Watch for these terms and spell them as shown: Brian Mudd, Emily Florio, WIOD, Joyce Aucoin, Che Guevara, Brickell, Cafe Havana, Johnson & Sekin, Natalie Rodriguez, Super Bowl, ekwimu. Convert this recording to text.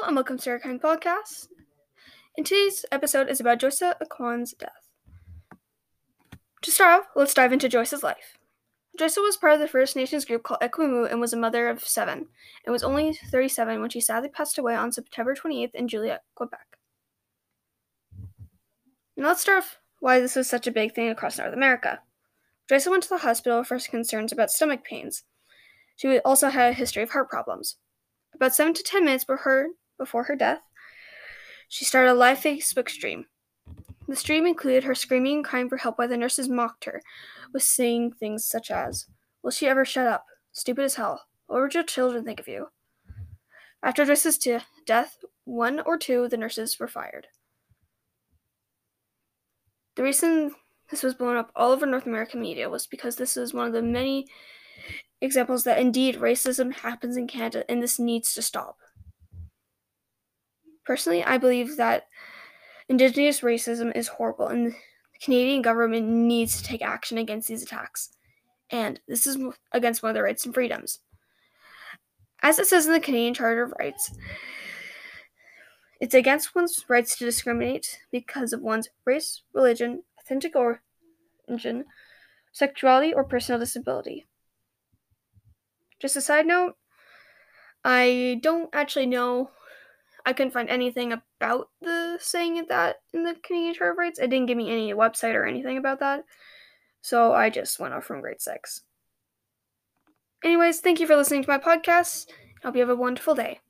Hello and welcome to our kind podcast. And today's episode is about Joyce Aucoin's death. To start off, let's dive into Joyce's life. Joyce was part of the First Nations group called ekwimu and was a mother of 7, and was only 37 when she sadly passed away on September 28th in Juliet, Quebec. Now let's start off why this was such a big thing across North America. Joyce went to the hospital for concerns about stomach pains. She also had a history of heart problems. About 7 to 10 minutes before her death, she started a live Facebook stream. The stream included her screaming and crying for help while the nurses mocked her with saying things such as, "Will she ever shut up? Stupid as hell. What would your children think of you?" After Joyce's death, 1 or 2 of the nurses were fired. The reason this was blown up all over North American media was because this is one of the many examples that indeed racism happens in Canada and this needs to stop. Personally, I believe that Indigenous racism is horrible and the Canadian government needs to take action against these attacks. And this is against one of their rights and freedoms. As it says in the Canadian Charter of Rights, it's against one's rights to discriminate because of one's race, religion, ethnic origin, sexuality, or personal disability. Just a side note, I don't actually know, I couldn't find anything about the saying that in the Canadian Charter of Rights. It didn't give me any website or anything about that, so I just went off from grade 6. Anyways, thank you for listening to my podcast. I hope you have a wonderful day.